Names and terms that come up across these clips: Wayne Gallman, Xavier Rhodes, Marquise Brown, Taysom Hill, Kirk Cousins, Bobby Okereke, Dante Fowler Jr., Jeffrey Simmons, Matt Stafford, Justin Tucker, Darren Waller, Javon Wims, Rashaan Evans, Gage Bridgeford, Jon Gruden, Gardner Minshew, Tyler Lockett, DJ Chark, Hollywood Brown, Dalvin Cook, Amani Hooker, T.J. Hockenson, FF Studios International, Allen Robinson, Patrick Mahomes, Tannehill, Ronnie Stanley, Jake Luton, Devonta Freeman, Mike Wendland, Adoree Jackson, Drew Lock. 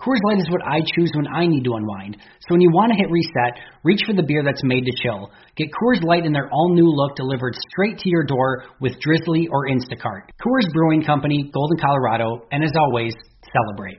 Coors Light is what I choose when I need to unwind. So when you want to hit reset, reach for the beer that's made to chill. Get Coors Light in their all-new look delivered straight to your door with Drizzly or Instacart. Coors Brewing Company, Golden, Colorado, and as always, celebrate.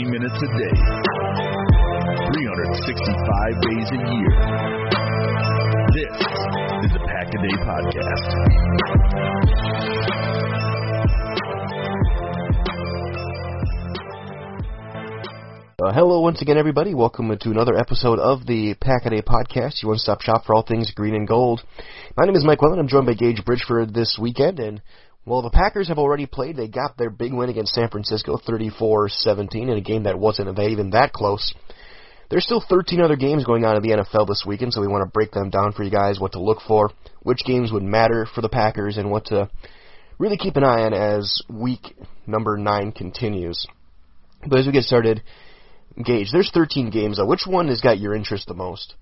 Minutes a day, 365 days a year. This is the Pack a Day Podcast. Hello once again, everybody. Welcome to another episode of the Pack a Day Podcast, your one-stop shop for all things green and gold. My name is Mike Welland. I'm joined by Gage Bridgeford this weekend, and well, the Packers have already played. They got their big win against San Francisco, 34-17, in a game that wasn't even that close. There's still 13 other games going on in the NFL this weekend, so we want to break them down for you guys, what to look for, which games would matter for the Packers, and what to really keep an eye on as week number 9 continues. But as we get started, Gage, there's 13 games, though. Which one has got your interest the most?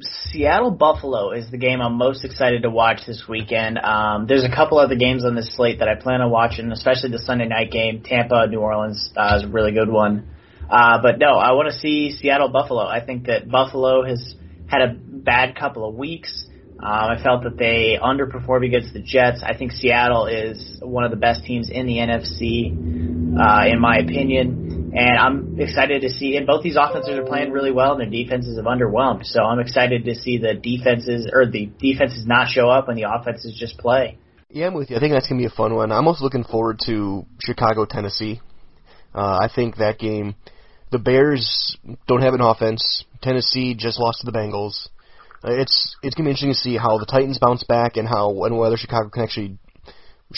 Seattle-Buffalo is the game I'm most excited to watch this weekend. There's a couple other games on this slate that I plan on watching, especially the Sunday night game. Tampa-New Orleans is a really good one. But I want to see Seattle-Buffalo. I think that Buffalo has had a bad couple of weeks. I felt that they underperformed against the Jets. I think Seattle is one of the best teams in the NFC, in my opinion. And I'm excited to see, and both these offenses are playing really well, and their defenses have underwhelmed. So I'm excited to see the defenses not show up and the offenses just play. Yeah, I'm with you. I think that's going to be a fun one. I'm also looking forward to Chicago, Tennessee. I think that game, the Bears don't have an offense. Tennessee just lost to the Bengals. It's going to be interesting to see how the Titans bounce back and whether Chicago can actually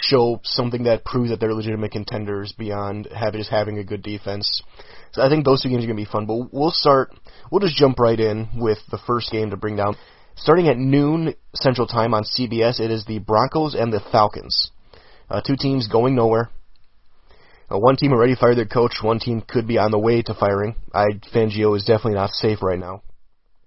show something that proves that they're legitimate contenders beyond having a good defense. So I think those two games are going to be fun, but we'll just jump right in with the first game to bring down. Starting at noon Central Time on CBS, it is the Broncos and the Falcons. Two teams going nowhere. One team already fired their coach, one team could be on the way to firing. Fangio is definitely not safe right now.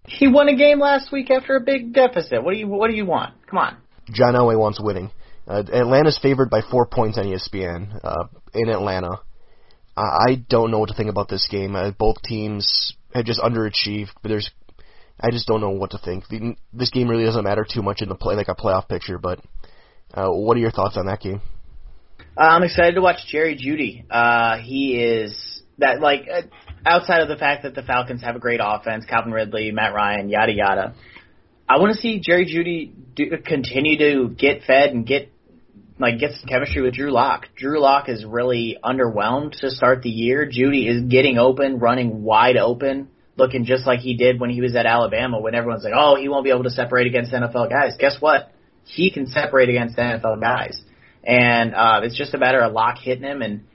He won a game last week after a big deficit. What do you want? Come on. John Elway wants winning. Atlanta's favored by 4 points on ESPN in Atlanta. I don't know what to think about this game. Both teams have just underachieved, but there's I just don't know what to think. This game really doesn't matter too much in the play, like a playoff picture, but what are your thoughts on that game? I'm excited to watch Jerry Jeudy. He is that, like, outside of the fact that the Falcons have a great offense, Calvin Ridley, Matt Ryan, yada yada. I want to see Jerry Jeudy continue to get fed and get some chemistry with Drew Lock. Drew Lock is really underwhelmed to start the year. Jeudy is getting open, running wide open, looking just like he did when he was at Alabama, when everyone's like, oh, he won't be able to separate against NFL guys. Guess what? He can separate against NFL guys. And it's just a matter of Lock hitting him and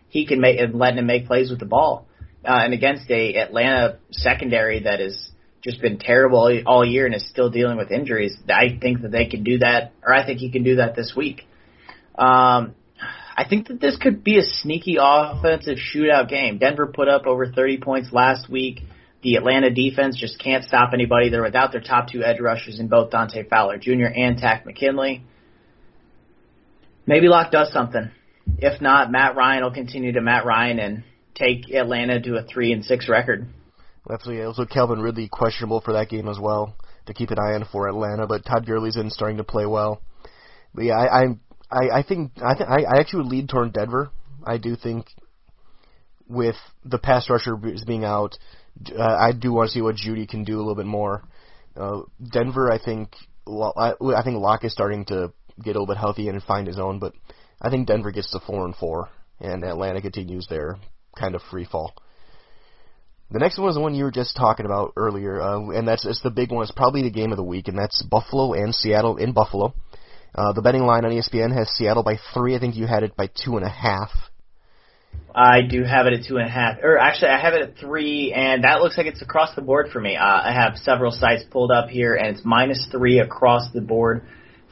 letting him make plays with the ball. And against a Atlanta secondary that has just been terrible all year and is still dealing with injuries, I think that they can do that, or I think he can do that this week. I think that this could be a sneaky offensive shootout game. Denver put up over 30 points last week. The Atlanta defense just can't stop anybody. They're without their top two edge rushers in both Dante Fowler Jr. and Tack McKinley. Maybe Lock does something. If not, Matt Ryan will continue to Matt Ryan and take Atlanta to a 3-6 record. Absolutely. Also, Calvin Ridley questionable for that game as well, to keep an eye on for Atlanta. But Todd Gurley's in, starting to play well. But yeah, I actually would lead toward Denver. I do think with the pass rusher being out, I do want to see what Jeudy can do a little bit more. Denver, I think Lock is starting to get a little bit healthy and find his own, but I think Denver gets to 4-4, and Atlanta continues their kind of free fall. The next one is the one you were just talking about earlier, and it's the big one. It's probably the game of the week, and that's Buffalo and Seattle in Buffalo. The betting line on ESPN has Seattle by 3. I think you had it by 2.5. I do have it at 2.5. Or actually, I have it at 3, and that looks like it's across the board for me. I have several sites pulled up here, and it's -3 across the board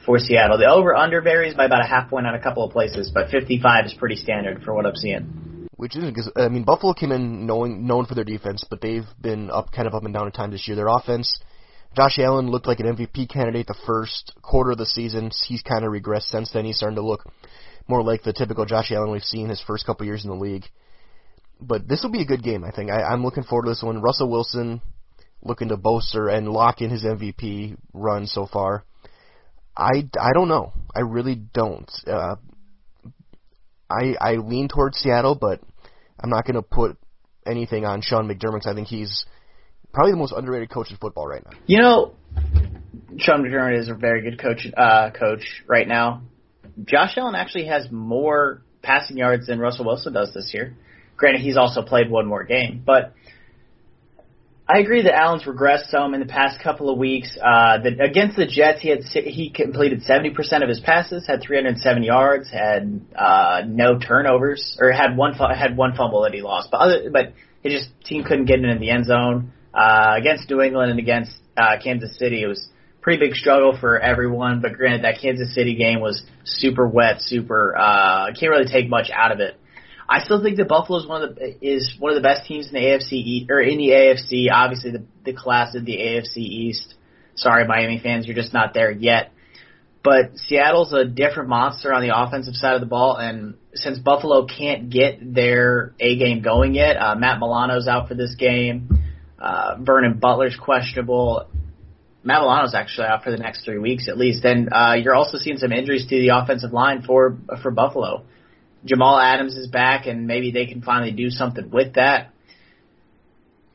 for Seattle. The over-under varies by about a half point on a couple of places, but 55 is pretty standard for what I'm seeing. Which isn't, because Buffalo came in known for their defense, but they've been up and down in time this year. Their offense, Josh Allen looked like an MVP candidate the first quarter of the season. He's kind of regressed since then. He's starting to look more like the typical Josh Allen we've seen his first couple years in the league. But this will be a good game, I think. I'm looking forward to this one. Russell Wilson looking to bolster and lock in his MVP run so far. I don't know. I really don't. I lean towards Seattle, but I'm not going to put anything on Sean McDermott, because I think he's probably the most underrated coach in football right now. You know, Sean McDermott is a very good coach right now. Josh Allen actually has more passing yards than Russell Wilson does this year. Granted, he's also played one more game, but I agree that Allen's regressed some in the past couple of weeks. Against the Jets, he completed 70% of his passes, had 307 yards, had no turnovers, or had one fumble that he lost. But his team couldn't get in the end zone. Against New England and against Kansas City, it was pretty big struggle for everyone, but granted, that Kansas City game was super wet, can't really take much out of it. I still think that Buffalo is one of the best teams in the AFC, or in the AFC, obviously the class of the AFC East. Sorry, Miami fans, you're just not there yet. But Seattle's a different monster on the offensive side of the ball, and since Buffalo can't get their A game going yet, Matt Milano's out for this game, Vernon Butler's questionable, Matt Milano's actually out for the next 3 weeks at least. And you're also seeing some injuries to the offensive line for Buffalo. Jamal Adams is back, and maybe they can finally do something with that.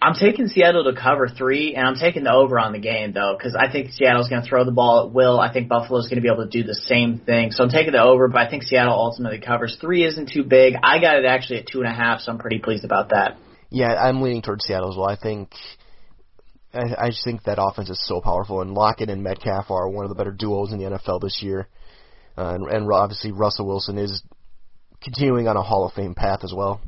I'm taking Seattle to cover 3, and I'm taking the over on the game, though, because I think Seattle's going to throw the ball at will. I think Buffalo's going to be able to do the same thing. So I'm taking the over, but I think Seattle ultimately covers. 3 isn't too big. I got it actually at 2.5, so I'm pretty pleased about that. Yeah, I'm leaning towards Seattle as well. I just think that offense is so powerful, and Lockett and Metcalf are one of the better duos in the NFL this year. And obviously Russell Wilson is continuing on a Hall of Fame path as well.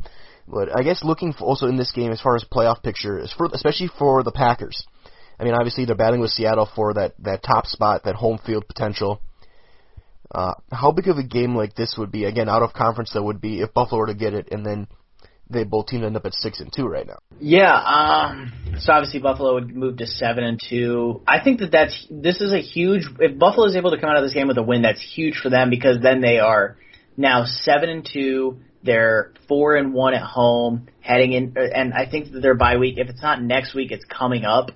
But I guess looking for also in this game as far as playoff picture, especially for the Packers. I mean, obviously they're battling with Seattle for that top spot, that home field potential. How big of a game like this would be, again, out of conference, that would be if Buffalo were to get it, and then they both teams end up at 6-2 right now. Yeah, so obviously Buffalo would move to 7-2. I think that this is a huge. If Buffalo is able to come out of this game with a win, that's huge for them, because then they are now 7-2. They're 4-1 at home heading in, and I think that their bye week, if it's not next week, it's coming up.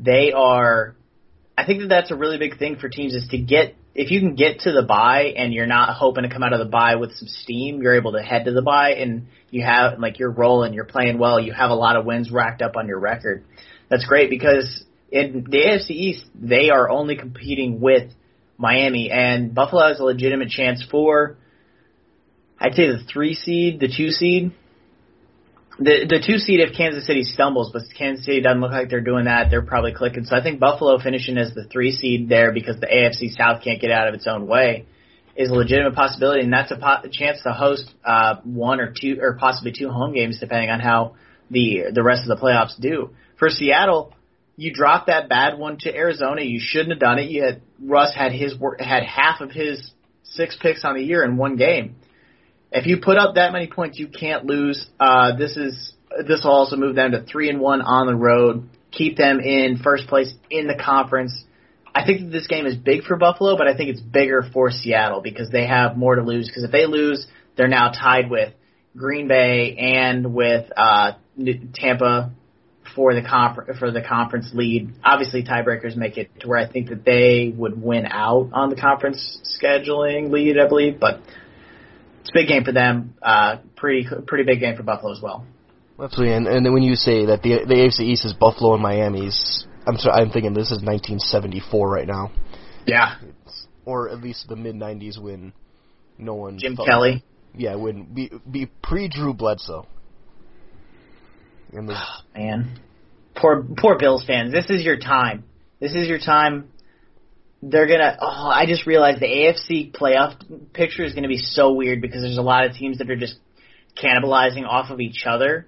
they are – I think that that's a really big thing for teams is to get – if you can get to the bye and you're not hoping to come out of the bye with some steam, you're able to head to the bye and you have – like you're rolling, you're playing well, you have a lot of wins racked up on your record. That's great because in the AFC East, they are only competing with Miami, and Buffalo has a legitimate chance for – I'd say the 3 seed, the 2 seed. The 2 seed if Kansas City stumbles, but Kansas City doesn't look like they're doing that. They're probably clicking. So I think Buffalo finishing as the 3 seed there because the AFC South can't get out of its own way is a legitimate possibility, and that's a chance to host one or two or possibly two home games depending on how the rest of the playoffs do. For Seattle, you dropped that bad one to Arizona. You shouldn't have done it. You had, Russ had had half of his 6 picks on the year in one game. If you put up that many points, you can't lose. This will also move them to 3-1 on the road, keep them in first place in the conference. I think that this game is big for Buffalo, but I think it's bigger for Seattle because they have more to lose. Because if they lose, they're now tied with Green Bay and with Tampa for the conference lead. Obviously, tiebreakers make it to where I think that they would win out on the conference scheduling lead, I believe, but. It's a big game for them, pretty big game for Buffalo as well. Absolutely, and then when you say that the AFC East is Buffalo and Miami's, I'm thinking this is 1974 right now. Yeah. Or at least the mid-'90s when no one... Jim Kelly. Yeah, when be pre-Drew Bledsoe. Man. Poor Bills fans. This is your time. They're going to – I just realized the AFC playoff picture is going to be so weird because there's a lot of teams that are just cannibalizing off of each other,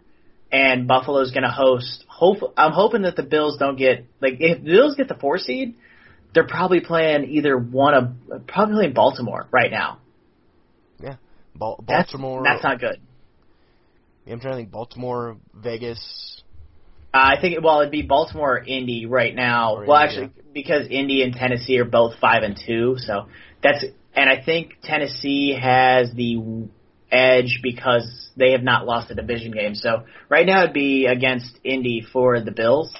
and Buffalo's going to host – I'm hoping that the Bills don't get – like, if the Bills get the 4 seed, they're probably playing either one of – probably playing Baltimore right now. Yeah. Baltimore – That's not good. I'm trying to think Baltimore, Vegas – I think, well, it'd be Baltimore or Indy right now. Or well, India. Actually, because Indy and Tennessee are both 5-2, so that's, and I think Tennessee has the edge because they have not lost a division game. So right now it'd be against Indy for the Bills.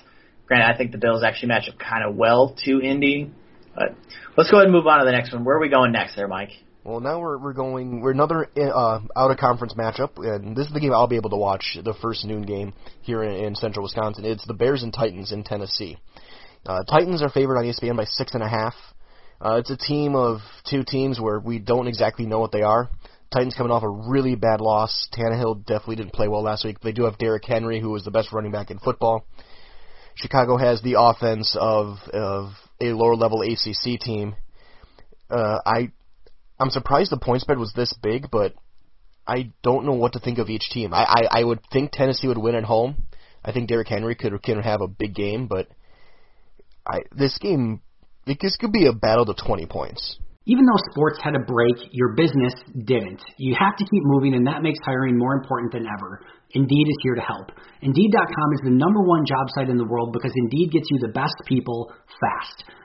Granted, I think the Bills actually match up kind of well to Indy. But let's go ahead and move on to the next one. Where are we going next there, Mike? Well, now we're another out-of-conference matchup, and this is the game I'll be able to watch, the first noon game here in central Wisconsin. It's the Bears and Titans in Tennessee. Titans are favored on ESPN by 6.5. It's a team of two teams where we don't exactly know what they are. Titans coming off a really bad loss. Tannehill definitely didn't play well last week. They do have Derrick Henry, who was the best running back in football. Chicago has the offense of a lower-level ACC team. I'm surprised the point spread was this big, but I don't know what to think of each team. I would think Tennessee would win at home. I think Derrick Henry can have a big game, but this could be a battle to 20 points. Even though sports had a break, your business didn't. You have to keep moving, and that makes hiring more important than ever. Indeed is here to help. Indeed.com is the #1 job site in the world because Indeed gets you the best people fast.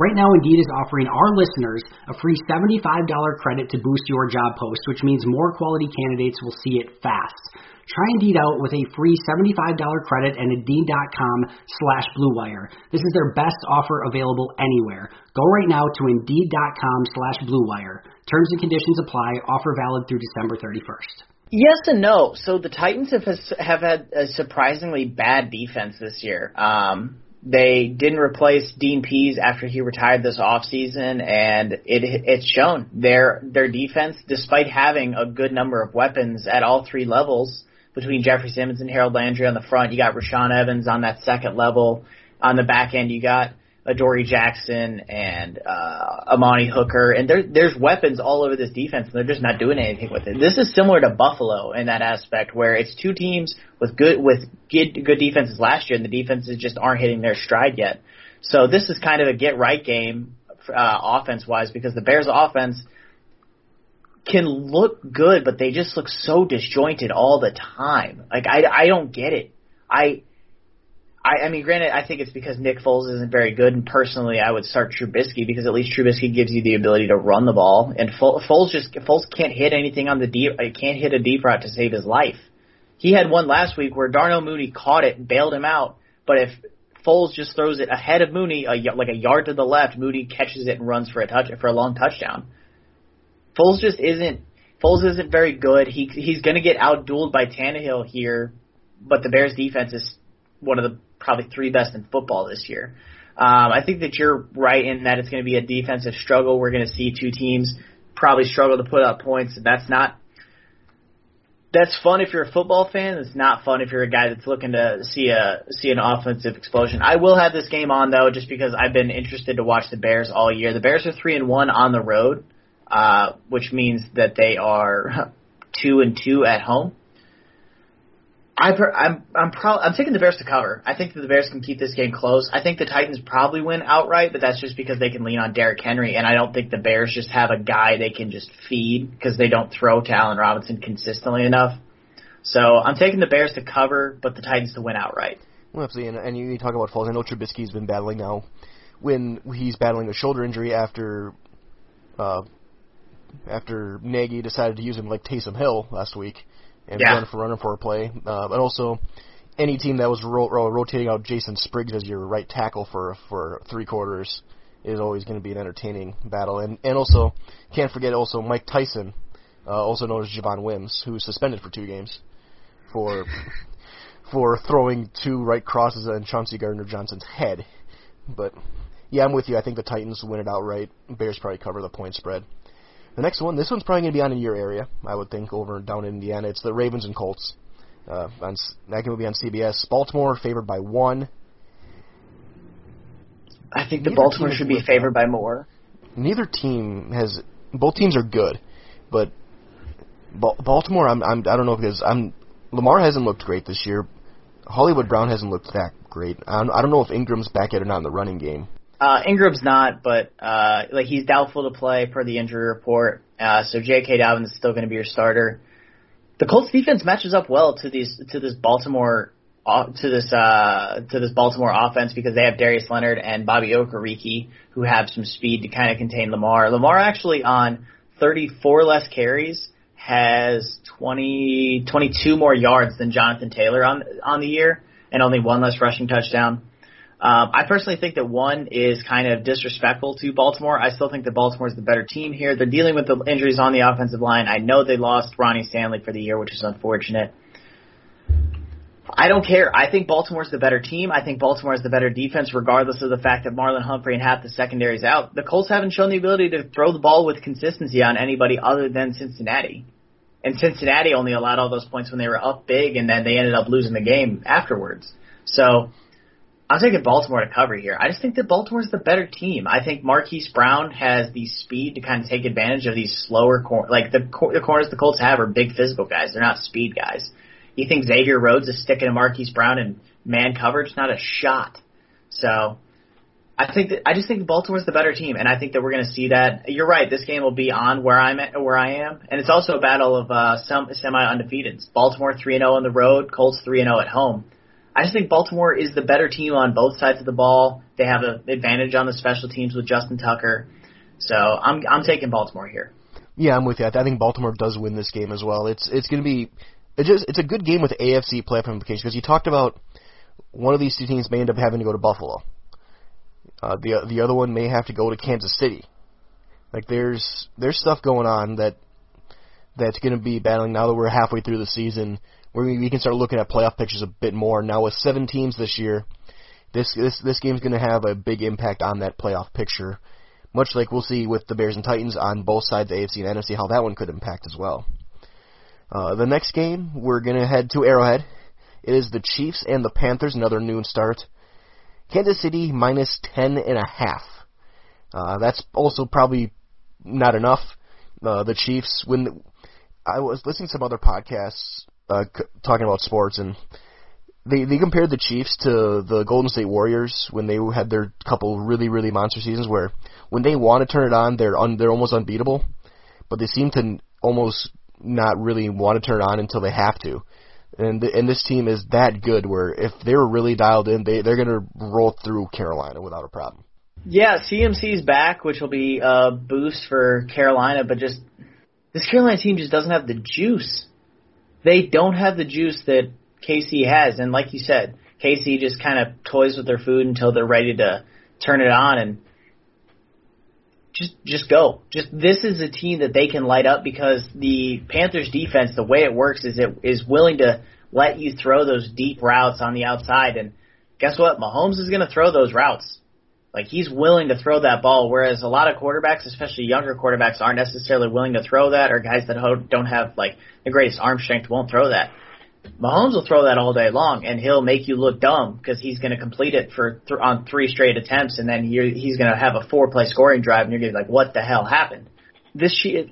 Right now, Indeed is offering our listeners a free $75 credit to boost your job post, which means more quality candidates will see it fast. Try Indeed out with a free $75 credit at Indeed.com/BlueWire. This is their best offer available anywhere. Go right now to Indeed.com/BlueWire. Terms and conditions apply. Offer valid through December 31st. Yes and no. So the Titans have had a surprisingly bad defense this year. They didn't replace Dean Pease after he retired this offseason, and it's shown. Their defense, despite having a good number of weapons at all three levels, between Jeffrey Simmons and Harold Landry on the front, you got Rashaan Evans on that second level. On the back end, you got Adoree Jackson and Amani Hooker, and there's weapons all over this defense, and they're just not doing anything with it. This is similar to Buffalo in that aspect, where it's two teams with good defenses last year, and the defenses just aren't hitting their stride yet. So this is kind of a get right game offense-wise, because the Bears' offense can look good, but they just look so disjointed all the time. Like, I don't get it. I mean, granted, I think it's because Nick Foles isn't very good, and personally, I would start Trubisky because at least Trubisky gives you the ability to run the ball, and Foles can't hit anything on the deep. He can't hit a deep route to save his life. He had one last week where Darnell Mooney caught it and bailed him out, but if Foles just throws it ahead of Mooney, like a yard to the left, Mooney catches it and runs for a long touchdown. Foles isn't very good. He's going to get outdueled by Tannehill here, but the Bears defense is one of the probably three best in football this year. I think that you're right in that it's going to be a defensive struggle. We're going to see two teams probably struggle to put up points, and that's fun if you're a football fan. It's not fun if you're a guy that's looking to see an offensive explosion. I will have this game on though, just because I've been interested to watch the Bears all year. The Bears are 3-1 on the road, which means that they are 2-2 at home. I'm taking the Bears to cover. I think that the Bears can keep this game close. I think the Titans probably win outright, but that's just because they can lean on Derrick Henry, and I don't think the Bears just have a guy they can just feed because they don't throw to Allen Robinson consistently enough. So I'm taking the Bears to cover, but the Titans to win outright. Well, absolutely, and you talk about Foles. I know Trubisky's been battling now. When he's battling a shoulder injury after Nagy decided to use him like Taysom Hill last week. And running for a play. And also, any team that was rotating out Jason Spriggs as your right tackle for three quarters is always going to be an entertaining battle. And also, can't forget also Mike Tyson, also known as Javon Wims, who was suspended for 2 games for throwing 2 right crosses on Chauncey Gardner-Johnson's head. But, yeah, I'm with you. I think the Titans win it outright. Bears probably cover the point spread. The next one, this one's probably going to be on in your area, I would think, over down in Indiana. It's the Ravens and Colts. That game will be on CBS. Baltimore favored by 1. I think the Baltimore should be favored by more. Neither team has. Both teams are good, but Baltimore. I don't know because Lamar hasn't looked great this year. Hollywood Brown hasn't looked that great. I don't know if Ingram's back yet or not in the running game. Ingram's not, but he's doubtful to play per the injury report. So J.K. Dobbins is still going to be your starter. The Colts defense matches up well to this Baltimore offense because they have Darius Leonard and Bobby Okereke who have some speed to kind of contain Lamar. Lamar actually on 34 less carries has 22 more yards than Jonathan Taylor on the year and only 1 less rushing touchdown. I personally think that 1 is kind of disrespectful to Baltimore. I still think that Baltimore is the better team here. They're dealing with the injuries on the offensive line. I know they lost Ronnie Stanley for the year, which is unfortunate. I don't care. I think Baltimore is the better team. I think Baltimore is the better defense, regardless of the fact that Marlon Humphrey and half the secondary is out. The Colts haven't shown the ability to throw the ball with consistency on anybody other than Cincinnati. And Cincinnati only allowed all those points when they were up big, and then they ended up losing the game afterwards. So I'm taking Baltimore to cover here. I just think that Baltimore's the better team. I think Marquise Brown has the speed to kind of take advantage of these slower corners. Like, the corners the Colts have are big physical guys. They're not speed guys. You think Xavier Rhodes is sticking to Marquise Brown in man coverage? Not a shot. So I just think Baltimore's the better team, and I think that we're going to see that. You're right. This game will be on where I am, and it's also a battle of some semi-undefeateds. Baltimore 3-0 on the road, Colts 3-0 at home. I just think Baltimore is the better team on both sides of the ball. They have an advantage on the special teams with Justin Tucker. So I'm taking Baltimore here. Yeah, I'm with you. I think Baltimore does win this game as well. It's going to be it's a good game with AFC playoff implications because you talked about one of these two teams may end up having to go to Buffalo. The other one may have to go to Kansas City. Like there's stuff going on that's going to be battling now that we're halfway through the season. Where we can start looking at playoff pictures a bit more. Now with 7 teams this year, this game's going to have a big impact on that playoff picture, much like we'll see with the Bears and Titans on both sides of the AFC and NFC, how that one could impact as well. The next game, we're going to head to Arrowhead. It is the Chiefs and the Panthers, another noon start. Kansas City minus 10.5. That's also probably not enough. The Chiefs, I was listening to some other podcasts, talking about sports, and They compared the Chiefs to the Golden State Warriors when they had their couple really, really monster seasons where when they want to turn it on, they're almost unbeatable, but they seem to almost not really want to turn it on until they have to. And this team is that good where if they were really dialed in, they're going to roll through Carolina without a problem. Yeah, CMC's back, which will be a boost for Carolina, but just this Carolina team just doesn't have the juice. They don't have the juice that KC has, and like you said, KC just kind of toys with their food until they're ready to turn it on and just go. Just this is a team that they can light up because the Panthers defense, the way it works is it is willing to let you throw those deep routes on the outside, and guess what? Mahomes is going to throw those routes. Like, he's willing to throw that ball, whereas a lot of quarterbacks, especially younger quarterbacks, aren't necessarily willing to throw that, or guys that don't have, like, the greatest arm strength won't throw that. Mahomes will throw that all day long, and he'll make you look dumb because he's going to complete it on three straight attempts, and then he's going to have a four-play scoring drive, and you're going to be like, what the hell happened?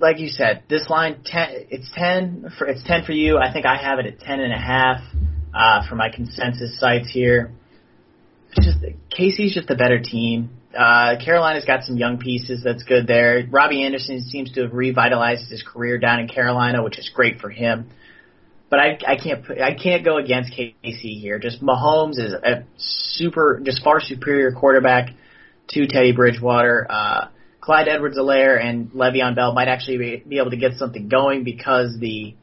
Like you said, this line, it's 10 for you. I think I have it at 10.5 for my consensus sites here. KC's just a better team. Carolina's got some young pieces that's good there. Robbie Anderson seems to have revitalized his career down in Carolina, which is great for him. But I can't go against KC here. Just Mahomes is a far superior quarterback to Teddy Bridgewater. Clyde Edwards-Helaire and Le'Veon Bell might actually be able to get something going because the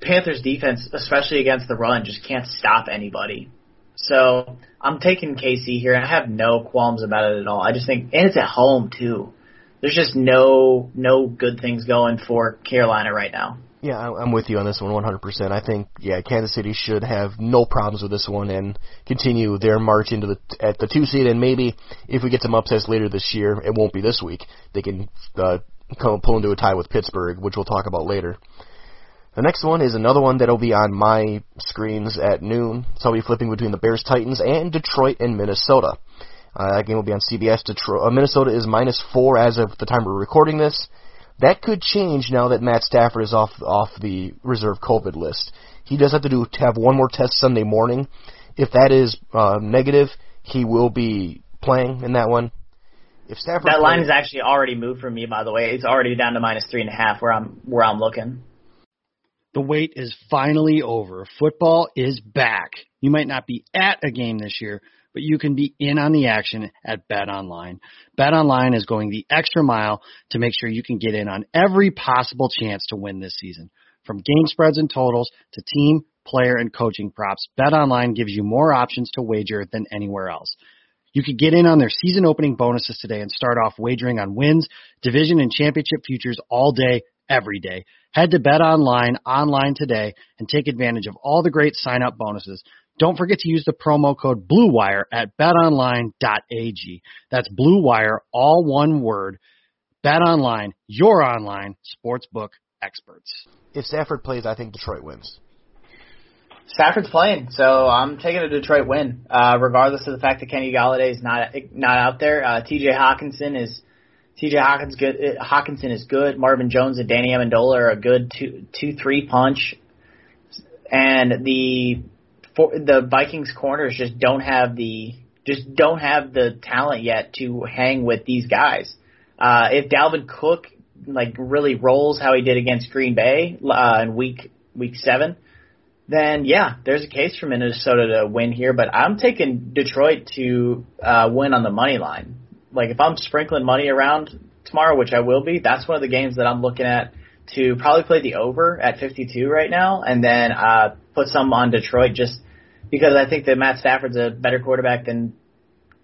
Panthers defense, especially against the run, just can't stop anybody. So I'm taking KC here, and I have no qualms about it at all. I just think – and it's at home, too. There's just no good things going for Carolina right now. Yeah, I'm with you on this one 100%. I think, Kansas City should have no problems with this one and continue their march into the 2 seed, and maybe if we get some upsets later this year, it won't be this week, they can pull into a tie with Pittsburgh, which we'll talk about later. The next one is another one that will be on my screens at noon, so I'll be flipping between the Bears, Titans, and Detroit and Minnesota. That game will be on CBS. Minnesota is -4 as of the time we're recording this. That could change now that Matt Stafford is off the reserve COVID list. He does have to have one more test Sunday morning. If that is negative, he will be playing in that one. If Stafford that line is actually already moved from me, by the way. It's already down to -3.5 where I'm looking. The wait is finally over. Football is back. You might not be at a game this year, but you can be in on the action at BetOnline. BetOnline is going the extra mile to make sure you can get in on every possible chance to win this season. From game spreads and totals to team, player, and coaching props, BetOnline gives you more options to wager than anywhere else. You could get in on their season opening bonuses today and start off wagering on wins, division, and championship futures all day, every day. Head to BetOnline online today and take advantage of all the great sign-up bonuses. Don't forget to use the promo code BLUEWIRE at betonline.ag. That's BLUEWIRE, all one word. BetOnline, your online sportsbook experts. If Stafford plays, I think Detroit wins. Stafford's playing, so I'm taking a Detroit win, regardless of the fact that Kenny Golladay is not out there. T.J. Hockenson is good. Marvin Jones and Danny Amendola are a good 2-3 punch. And the Vikings corners just don't have the talent yet to hang with these guys. If Dalvin Cook really rolls how he did against Green Bay in week 7, then there's a case for Minnesota to win here. But I'm taking Detroit to win on the money line. If I'm sprinkling money around tomorrow, which I will be, that's one of the games that I'm looking at to probably play the over at 52 right now, and then put some on Detroit just because I think that Matt Stafford's a better quarterback than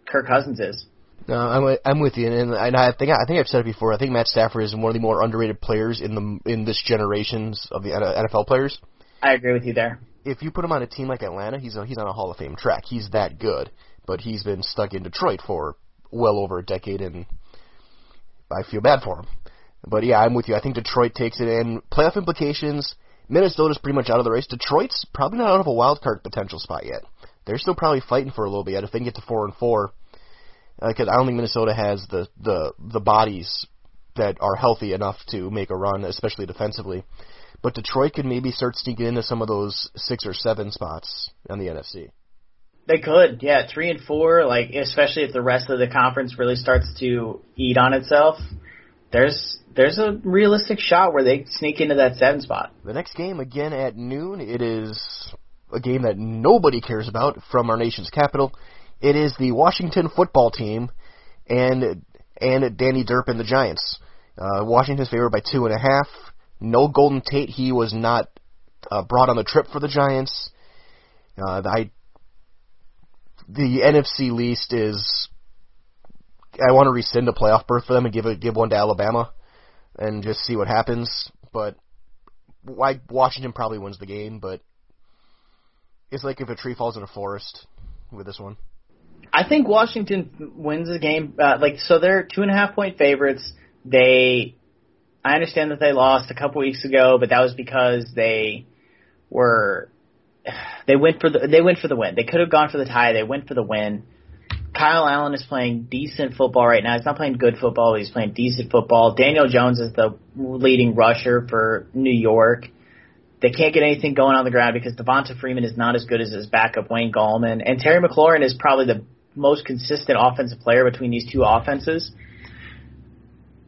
Kirk Cousins is. No, I'm with you, and I think I've said it before. I think Matt Stafford is one of the more underrated players in this generation of the NFL players. I agree with you there. If you put him on a team like Atlanta, he's on a Hall of Fame track. He's that good, but he's been stuck in Detroit for well over a decade, and I feel bad for him. But, I'm with you. I think Detroit takes it in. Playoff implications, Minnesota's pretty much out of the race. Detroit's probably not out of a wild card potential spot yet. They're still probably fighting for a little bit if they can get to 4-4, because I don't think Minnesota has the bodies that are healthy enough to make a run, especially defensively. But Detroit could maybe start sneaking into some of those 6 or 7 spots on the NFC. They could, yeah, 3 and 4, like, especially if the rest of the conference really starts to eat on itself. There's a realistic shot where they sneak into that 7 spot. The next game, again at noon, it is a game that nobody cares about from our nation's capital. It is the Washington football team and Danny Durp and the Giants. Washington's favored by 2.5. No Golden Tate. He was not brought on the trip for the Giants. The NFC least is... I want to rescind a playoff berth for them and give one to Alabama and just see what happens. But Washington probably wins the game, but it's like if a tree falls in a forest with this one. I think Washington wins the game. So they're 2.5-point favorites. I understand that they lost a couple weeks ago, but that was because they went for the win. They could have gone for the tie. They went for the win. Kyle Allen is playing decent football right now. He's not playing good football. He's playing decent football. Daniel Jones is the leading rusher for New York. They can't get anything going on the ground because Devonta Freeman is not as good as his backup, Wayne Gallman. And Terry McLaurin is probably the most consistent offensive player between these two offenses.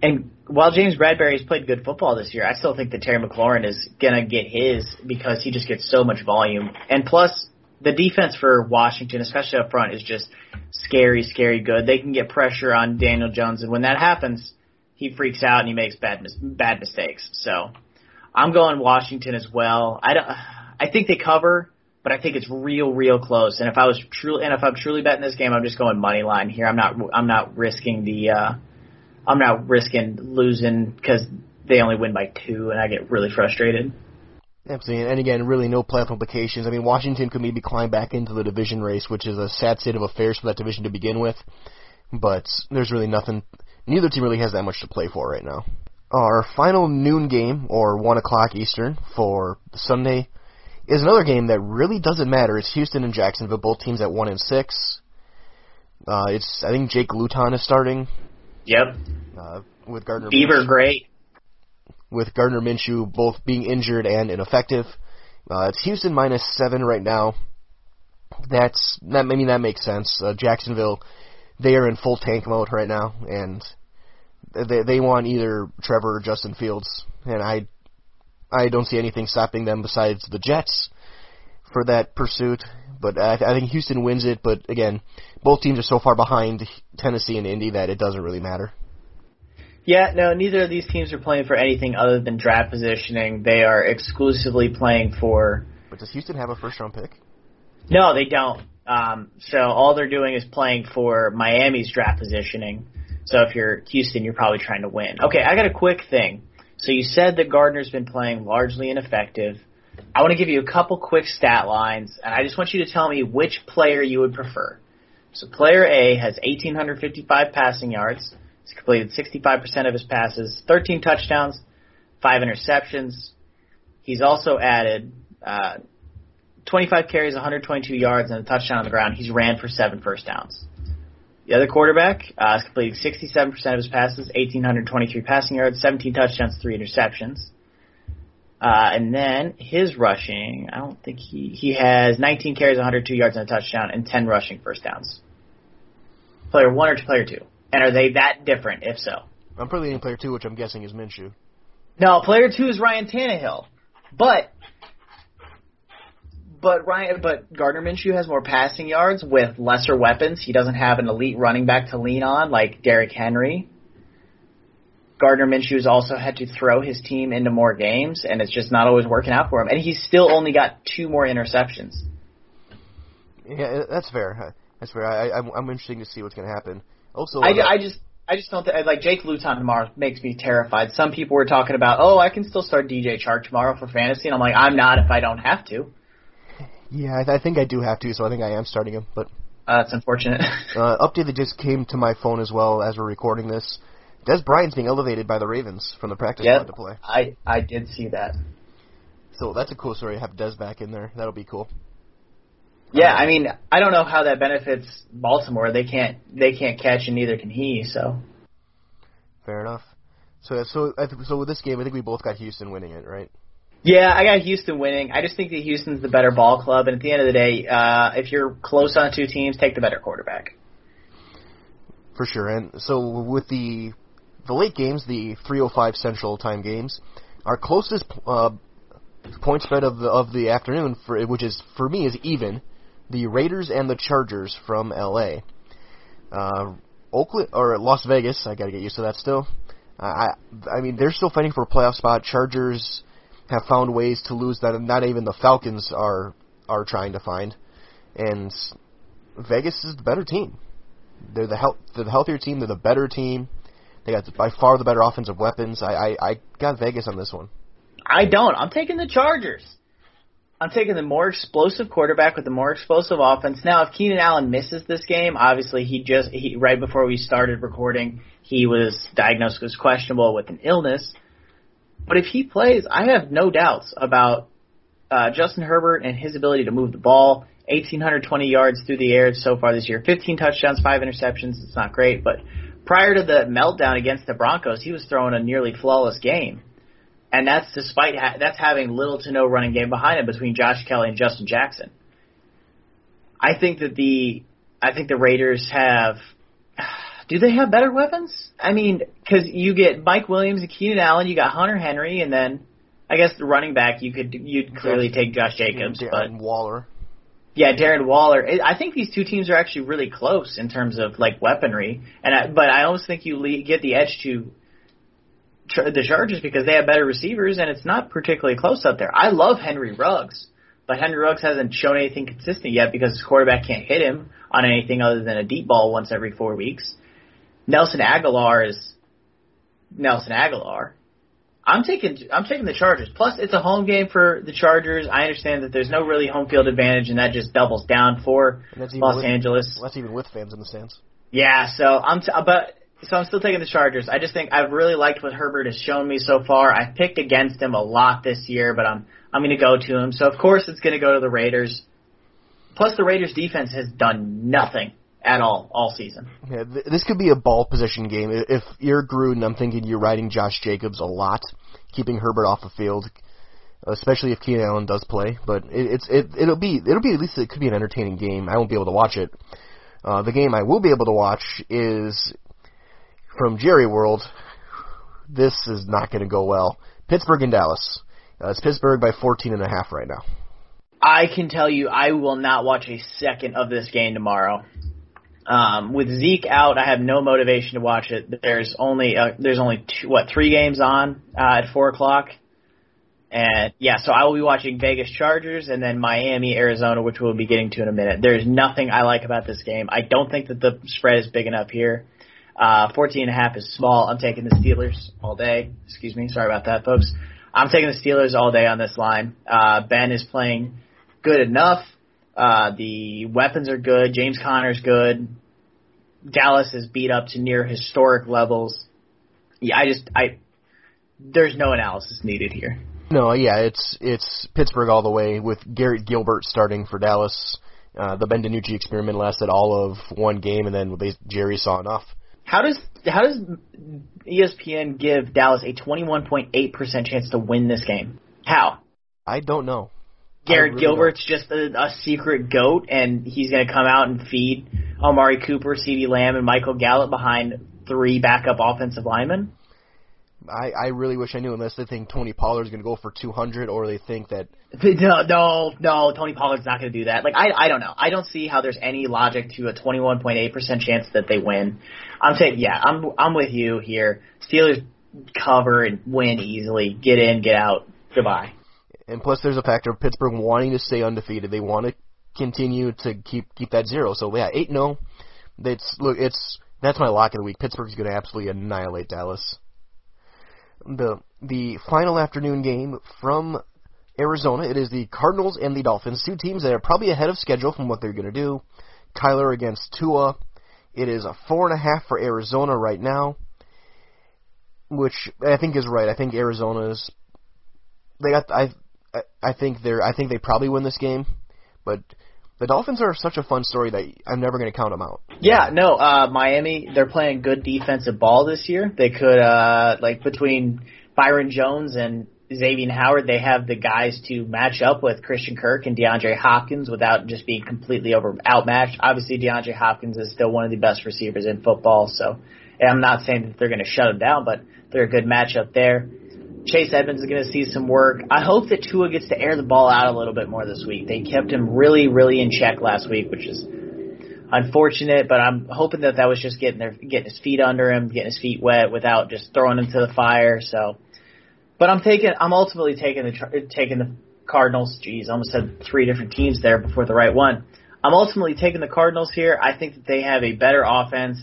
And while James Bradbury's played good football this year, I still think that Terry McLaurin is going to get his because he just gets so much volume. And plus, the defense for Washington, especially up front, is just scary, scary good. They can get pressure on Daniel Jones, and when that happens, he freaks out and he makes bad mistakes. So I'm going Washington as well. I think they cover, but I think it's real, real close. And if I'm truly betting this game, I'm just going money line here. I'm not risking I'm not risking losing because they only win by 2, and I get really frustrated. Absolutely. And again, really no playoff implications. I mean, Washington could maybe climb back into the division race, which is a sad state of affairs for that division to begin with. But there's really nothing. Neither team really has that much to play for right now. Our final noon game, or 1 o'clock Eastern, for Sunday, is another game that really doesn't matter. It's Houston and Jacksonville, both teams at 1 and 6. I think Jake Luton is starting. Yep. With Gardner Beaver, Minshew. Great. With Gardner Minshew both being injured and ineffective. It's Houston minus 7 right now. That makes sense. Jacksonville, they are in full tank mode right now, and they want either Trevor or Justin Fields, and I don't see anything stopping them besides the Jets for that pursuit. But I think Houston wins it. But again, both teams are so far behind Tennessee and Indy that it doesn't really matter. Yeah, no, neither of these teams are playing for anything other than draft positioning. They are exclusively playing for... But does Houston have a first-round pick? No, they don't. So all they're doing is playing for Miami's draft positioning. So if you're Houston, you're probably trying to win. Okay, I got a quick thing. So you said that Gardner's been playing largely ineffective. I want to give you a couple quick stat lines, and I just want you to tell me which player you would prefer. So player A has 1,855 passing yards. He's completed 65% of his passes, 13 touchdowns, 5 interceptions. He's also added 25 carries, 122 yards, and a touchdown on the ground. He's ran for 7 first downs. The other quarterback has completed 67% of his passes, 1,823 passing yards, 17 touchdowns, 3 interceptions. And then his rushing, I don't think he has 19 carries, 102 yards, and a touchdown, and 10 rushing first downs. Player 1 or player 2? And are they that different, if so? I'm probably leaning player 2, which I'm guessing is Minshew. No, player 2 is Ryan Tannehill. But Gardner Minshew has more passing yards with lesser weapons. He doesn't have an elite running back to lean on like Derrick Henry. Gardner Minshew's also had to throw his team into more games, and it's just not always working out for him. And he's still only got 2 more interceptions. Yeah, that's fair. That's fair. I'm interested to see what's going to happen. Also, I just don't think, like, Jake Luton tomorrow makes me terrified. Some people were talking about, I can still start DJ Chark tomorrow for fantasy, and I'm like, I'm not if I don't have to. Yeah, I think I do have to, so I think I am starting him. But that's unfortunate. Update that just came to my phone as well as we're recording this. Des Bryant's being elevated by the Ravens from the practice squad to play. I did see that. So that's a cool story to have Des back in there. That'll be cool. Yeah, I mean, I don't know how that benefits Baltimore. They can't catch, and neither can he. So fair enough. So with this game, I think we both got Houston winning it, right? Yeah, I got Houston winning. I just think that Houston's the better ball club, and at the end of the day, if you're close on two teams, take the better quarterback. For sure. And so with the late games, the 3:05 Central Time games, our closest point spread of the afternoon, which is even, the Raiders and the Chargers from L.A. Oakland or Las Vegas. I got to get used to that still. I mean, they're still fighting for a playoff spot. Chargers have found ways to lose that not even the Falcons are trying to find. And Vegas is the better team. They're the healthier team. They're the better team. They got by far the better offensive weapons. I got Vegas on this one. I don't. I'm taking the Chargers. I'm taking the more explosive quarterback with the more explosive offense. Now, if Keenan Allen misses this game, obviously he right before we started recording, he was diagnosed as questionable with an illness. But if he plays, I have no doubts about Justin Herbert and his ability to move the ball. 1,820 yards through the air so far this year. 15 touchdowns, 5 interceptions. It's not great, but prior to the meltdown against the Broncos, he was throwing a nearly flawless game. And that's despite that's having little to no running game behind him between Josh Kelly and Justin Jackson. I think the Raiders have. Do they have better weapons? I mean, because you get Mike Williams and Keenan Allen, you got Hunter Henry, and then I guess the running back you'd clearly take Josh Jacobs, Darren Waller. Yeah, Darren Waller. I think these two teams are actually really close in terms of like weaponry, but I almost think you get the edge to the Chargers because they have better receivers, and it's not particularly close out there. I love Henry Ruggs, but Henry Ruggs hasn't shown anything consistent yet because his quarterback can't hit him on anything other than a deep ball once every 4 weeks. Nelson Agholor is Nelson Agholor. I'm taking the Chargers. Plus, it's a home game for the Chargers. I understand that there's no really home field advantage, and that just doubles down for Los Angeles. That's even with fans in the stands. Yeah, so I'm still taking the Chargers. I just think I've really liked what Herbert has shown me so far. I've picked against him a lot this year, but I'm going to go to him. So, of course, it's going to go to the Raiders. Plus, the Raiders' defense has done nothing at all season. Yeah, this could be a ball position game. If you're Gruden, I'm thinking you're riding Josh Jacobs a lot, keeping Herbert off the field, especially if Keenan Allen does play. But it'll be at least it could be an entertaining game. I won't be able to watch it. The game I will be able to watch is from Jerry World. This is not going to go well. Pittsburgh and Dallas. It's Pittsburgh by 14.5 right now. I can tell you I will not watch a second of this game tomorrow. With Zeke out, I have no motivation to watch it. There's only three games on at 4 o'clock. And, yeah, so I will be watching Vegas Chargers and then Miami, Arizona, which we'll be getting to in a minute. There's nothing I like about this game. I don't think that the spread is big enough here. 14.5 is small. I'm taking the Steelers all day. Excuse me. Sorry about that, folks. I'm taking the Steelers all day on this line. Ben is playing good enough. The weapons are good. James Conner's good. Dallas is beat up to near historic levels. Yeah, there's no analysis needed here. No, yeah, it's Pittsburgh all the way with Garrett Gilbert starting for Dallas. The Ben DiNucci experiment lasted all of one game, and then Jerry saw enough. How does ESPN give Dallas a 21.8% chance to win this game? How? I don't know. Garrett really Gilbert's don't. Just a secret goat, and he's going to come out and feed Amari Cooper, CeeDee Lamb, and Michael Gallup behind three backup offensive linemen? I really wish I knew, unless they think Tony Pollard's going to go for 200, or they think that... No, Tony Pollard's not going to do that. Like, I don't know. I don't see how there's any logic to a 21.8% chance that they win. I'm saying, yeah, I'm with you here. Steelers cover and win easily. Get in, get out. Goodbye. And plus, there's a factor of Pittsburgh wanting to stay undefeated. They want to continue to keep that zero. So yeah, 8-0. That's my lock of the week. Pittsburgh's going to absolutely annihilate Dallas. The final afternoon game from Arizona. It is the Cardinals and the Dolphins. Two teams that are probably ahead of schedule from what they're going to do. Kyler against Tua. It is a 4.5 for Arizona right now, which I think is right. I think Arizona's. I think they probably win this game, but the Dolphins are such a fun story that I'm never going to count them out. Yeah, no, Miami, they're playing good defensive ball this year. They could, between Byron Jones and Xavier Howard, they have the guys to match up with Christian Kirk and DeAndre Hopkins without just being completely outmatched. Obviously, DeAndre Hopkins is still one of the best receivers in football, so and I'm not saying that they're going to shut him down, but they're a good matchup there. Chase Edmonds is going to see some work. I hope that Tua gets to air the ball out a little bit more this week. They kept him really, really in check last week, which is unfortunate, but I'm hoping that that was just getting his feet under him, getting his feet wet without just throwing him to the fire. So, but I'm ultimately taking the Cardinals. Jeez, I almost said three different teams there before the right one. I'm ultimately taking the Cardinals here. I think that they have a better offense.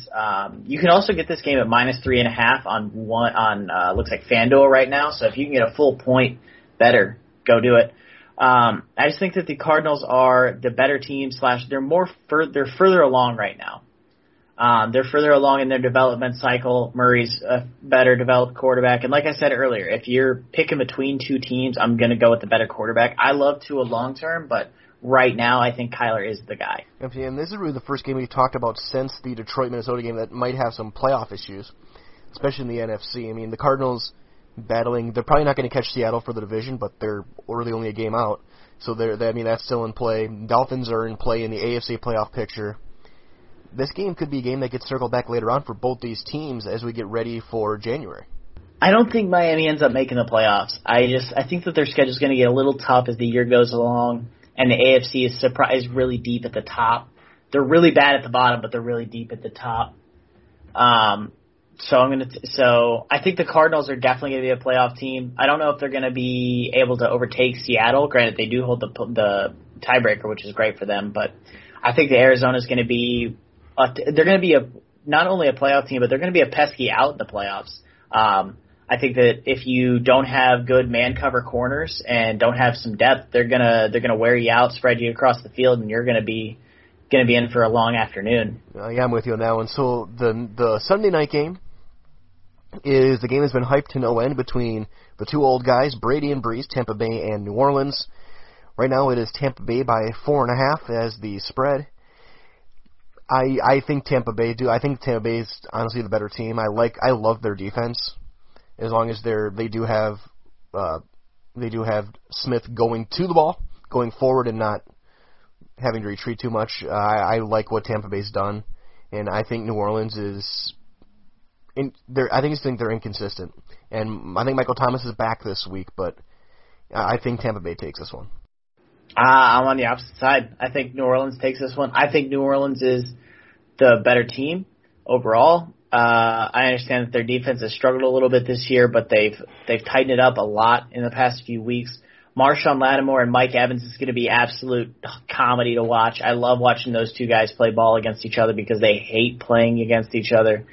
You can also get this game at -3.5 on looks like FanDuel right now. So if you can get a full point better, go do it. I just think that the Cardinals are the better team / they're further along right now. They're further along in their development cycle. Murray's a better developed quarterback. And like I said earlier, if you're picking between two teams, I'm going to go with the better quarterback. I love Tua long term, but right now, I think Kyler is the guy. And this is really the first game we've talked about since the Detroit-Minnesota game that might have some playoff issues, especially in the NFC. I mean, the Cardinals battling, they're probably not going to catch Seattle for the division, but they're really only a game out. So, that's still in play. Dolphins are in play in the AFC playoff picture. This game could be a game that gets circled back later on for both these teams as we get ready for January. I don't think Miami ends up making the playoffs. I think that their schedule is going to get a little tough as the year goes along. And the AFC is really deep at the top. They're really bad at the bottom, but they're really deep at the top. So I think the Cardinals are definitely going to be a playoff team. I don't know if they're going to be able to overtake Seattle. Granted, they do hold the tiebreaker, which is great for them. But I think that Arizona is going to be they're going to be not only a playoff team, but they're going to be a pesky out in the playoffs. I think that if you don't have good man cover corners and don't have some depth, they're gonna wear you out, spread you across the field, and you're gonna be in for a long afternoon. Yeah, I'm with you on that one. So the Sunday night game is the game that's been hyped to no end between the two old guys, Brady and Breeze, Tampa Bay and New Orleans. Right now it is Tampa Bay by 4.5 as the spread. I think Tampa Bay do. I think Tampa Bay is honestly the better team. I love their defense. As long as they do have Smith going to the ball, going forward, and not having to retreat too much. I like what Tampa Bay's done, and I think New Orleans is. I think they're inconsistent, and I think Michael Thomas is back this week, but I think Tampa Bay takes this one. I'm on the opposite side. I think New Orleans takes this one. I think New Orleans is the better team overall. I understand that their defense has struggled a little bit this year, but they've tightened it up a lot in the past few weeks. Marshawn Lattimore and Mike Evans is going to be absolute comedy to watch. I love watching those two guys play ball against each other because they hate playing against each other.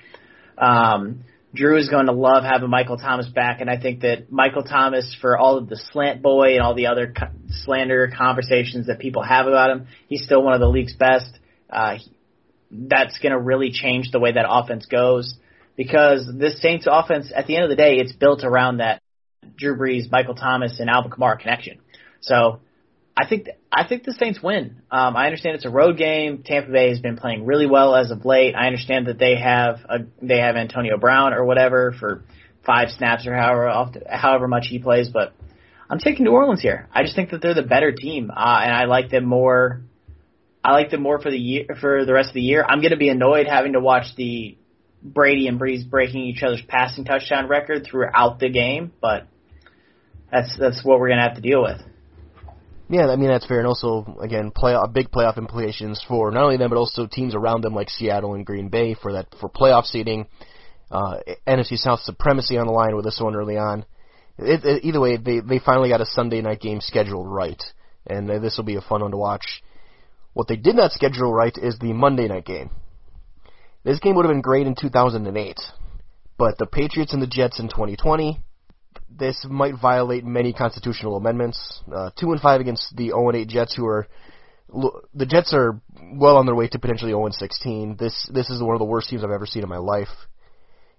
Drew is going to love having Michael Thomas back, and I think that Michael Thomas, for all of the slant boy and all the other slander conversations that people have about him, he's still one of the league's best. That's going to really change the way that offense goes because this Saints offense, at the end of the day, it's built around that Drew Brees, Michael Thomas, and Alvin Kamara connection. So I think the Saints win. I understand it's a road game. Tampa Bay has been playing really well as of late. I understand that they have Antonio Brown or whatever for 5 snaps or however much he plays, but I'm taking New Orleans here. I just think that they're the better team, and I like them more. I like them more for the rest of the year. I'm going to be annoyed having to watch the Brady and Breeze breaking each other's passing touchdown record throughout the game, but that's what we're going to have to deal with. Yeah, I mean, that's fair. And also, again, big playoff implications for not only them, but also teams around them like Seattle and Green Bay for playoff seeding. NFC South supremacy on the line with this one early on. Either way, they finally got a Sunday night game scheduled right, and this will be a fun one to watch. What they did not schedule right is the Monday night game. This game would have been great in 2008, but the Patriots and the Jets in 2020, this might violate many constitutional amendments. 2-5 against the 0-8 Jets, the Jets are well on their way to potentially 0-16. This is one of the worst teams I've ever seen in my life.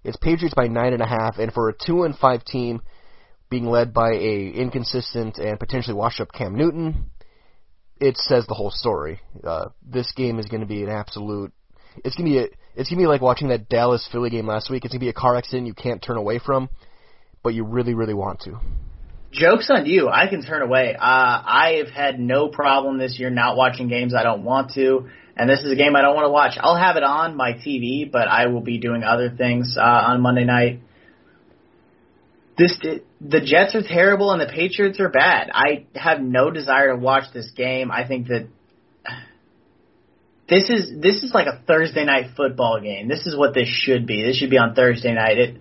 It's Patriots by 9.5, and for a 2-5 team being led by a inconsistent and potentially washed-up Cam Newton, it says the whole story. This game is going to be an absolute. It's going to be like watching that Dallas Philly game last week. It's going to be a car accident you can't turn away from, but you really, really want to. Joke's on you. I can turn away. I have had no problem this year not watching games I don't want to, and this is a game I don't want to watch. I'll have it on my TV, but I will be doing other things on Monday night. The Jets are terrible, and the Patriots are bad. I have no desire to watch this game. I think that this is like a Thursday night football game. This is what this should be. This should be on Thursday night.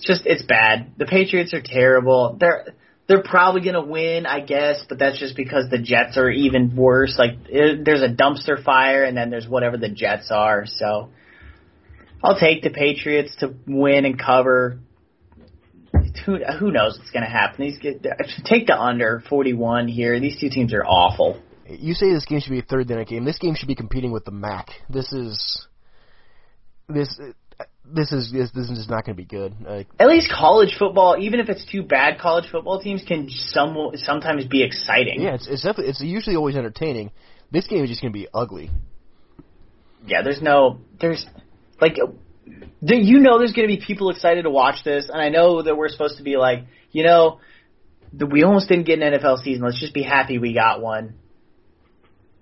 It's bad. The Patriots are terrible. They're probably going to win, I guess, but that's just because the Jets are even worse. Like, there's a dumpster fire, and then there's whatever the Jets are. So I'll take the Patriots to win and cover. Who knows what's going to happen? Take the under 41 here. These two teams are awful. You say this game should be a Thursday night game. This game should be competing with the MAC. This is not going to be good. At least college football, even if it's two bad college football teams, can sometimes be exciting. Yeah, it's definitely, it's usually always entertaining. This game is just going to be ugly. Yeah, there's going to be people excited to watch this, and I know that we're supposed to be like, we almost didn't get an NFL season. Let's just be happy we got one.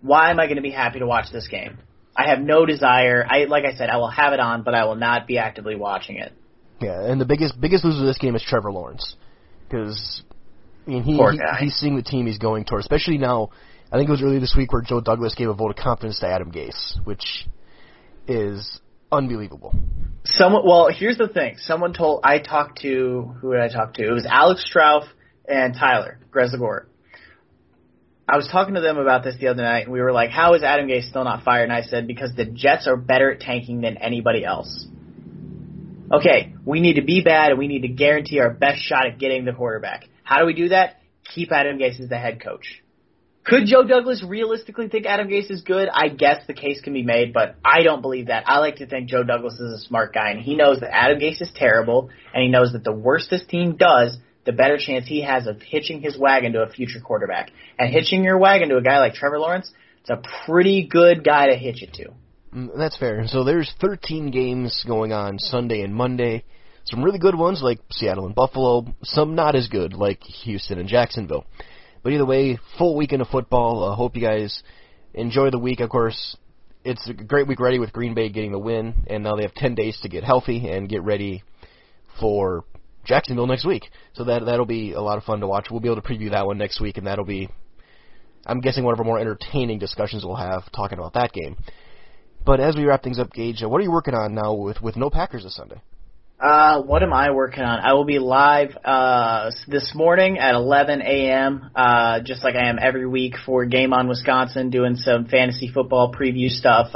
Why am I going to be happy to watch this game? I have no desire. Like I said, I will have it on, but I will not be actively watching it. Yeah, and the biggest loser of this game is Trevor Lawrence, because he's seeing the team he's going toward, especially now. I think it was earlier this week where Joe Douglas gave a vote of confidence to Adam Gase, which is unbelievable. Here's the thing. Who did I talk to? It was Alex Strauf and Tyler Gresligor. I was talking to them about this the other night, and we were like, how is Adam Gase still not fired? And I said, because the Jets are better at tanking than anybody else. Okay, we need to be bad, and we need to guarantee our best shot at getting the quarterback. How do we do that? Keep Adam Gase as the head coach. Could Joe Douglas realistically think Adam Gase is good? I guess the case can be made, but I don't believe that. I like to think Joe Douglas is a smart guy, and he knows that Adam Gase is terrible, and he knows that the worse this team does, the better chance he has of hitching his wagon to a future quarterback. And hitching your wagon to a guy like Trevor Lawrence, it's a pretty good guy to hitch it to. That's fair. So there's 13 games going on Sunday and Monday. Some really good ones like Seattle and Buffalo. Some not as good like Houston and Jacksonville. But either way, full weekend of football. I hope you guys enjoy the week. Of course, it's a great week ready with Green Bay getting the win. And now they have 10 days to get healthy and get ready for Jacksonville next week, so that'll be a lot of fun to watch. We'll be able to preview that one next week, and that'll be, I'm guessing, one of our more entertaining discussions we'll have talking about that game. But as we wrap things up, Gage, what are you working on now with no Packers this Sunday? What am I working on? I will be live this morning at 11 a.m., just like I am every week for Game On Wisconsin, doing some fantasy football preview stuff,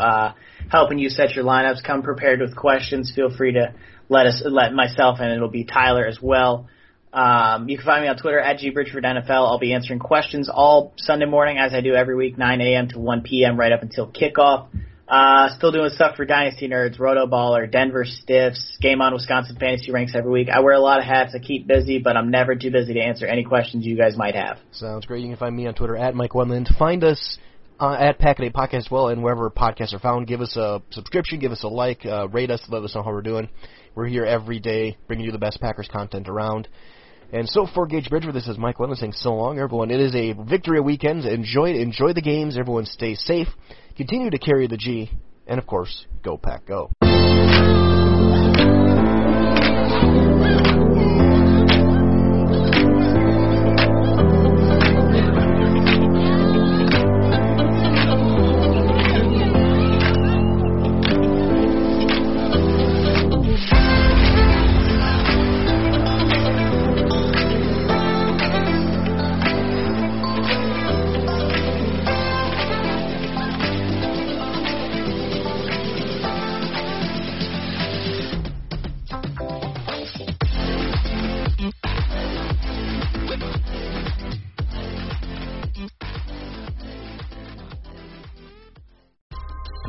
helping you set your lineups. Come prepared with questions. Feel free to let myself and it'll be Tyler as well. You can find me on Twitter at GBridgefordNFL. I'll be answering questions all Sunday morning as I do every week, 9 a.m. to 1 p.m. right up until kickoff. Still doing stuff for Dynasty Nerds, Roto Baller, Denver Stiffs, Game On Wisconsin Fantasy Ranks every week. I wear a lot of hats. I keep busy, but I'm never too busy to answer any questions you guys might have. Sounds great. You can find me on Twitter at Mike Wendland. Find us at Pack-A-Day Podcast as well, and wherever podcasts are found. Give us a subscription, give us a like, rate us, let us know how we're doing. We're here every day, bringing you the best Packers content around. And so for Gage Bridger, this is Mike Wendland saying so long, everyone. It is a victory weekend. Enjoy the games. Everyone stay safe. Continue to carry the G. And, of course, go Pack, go.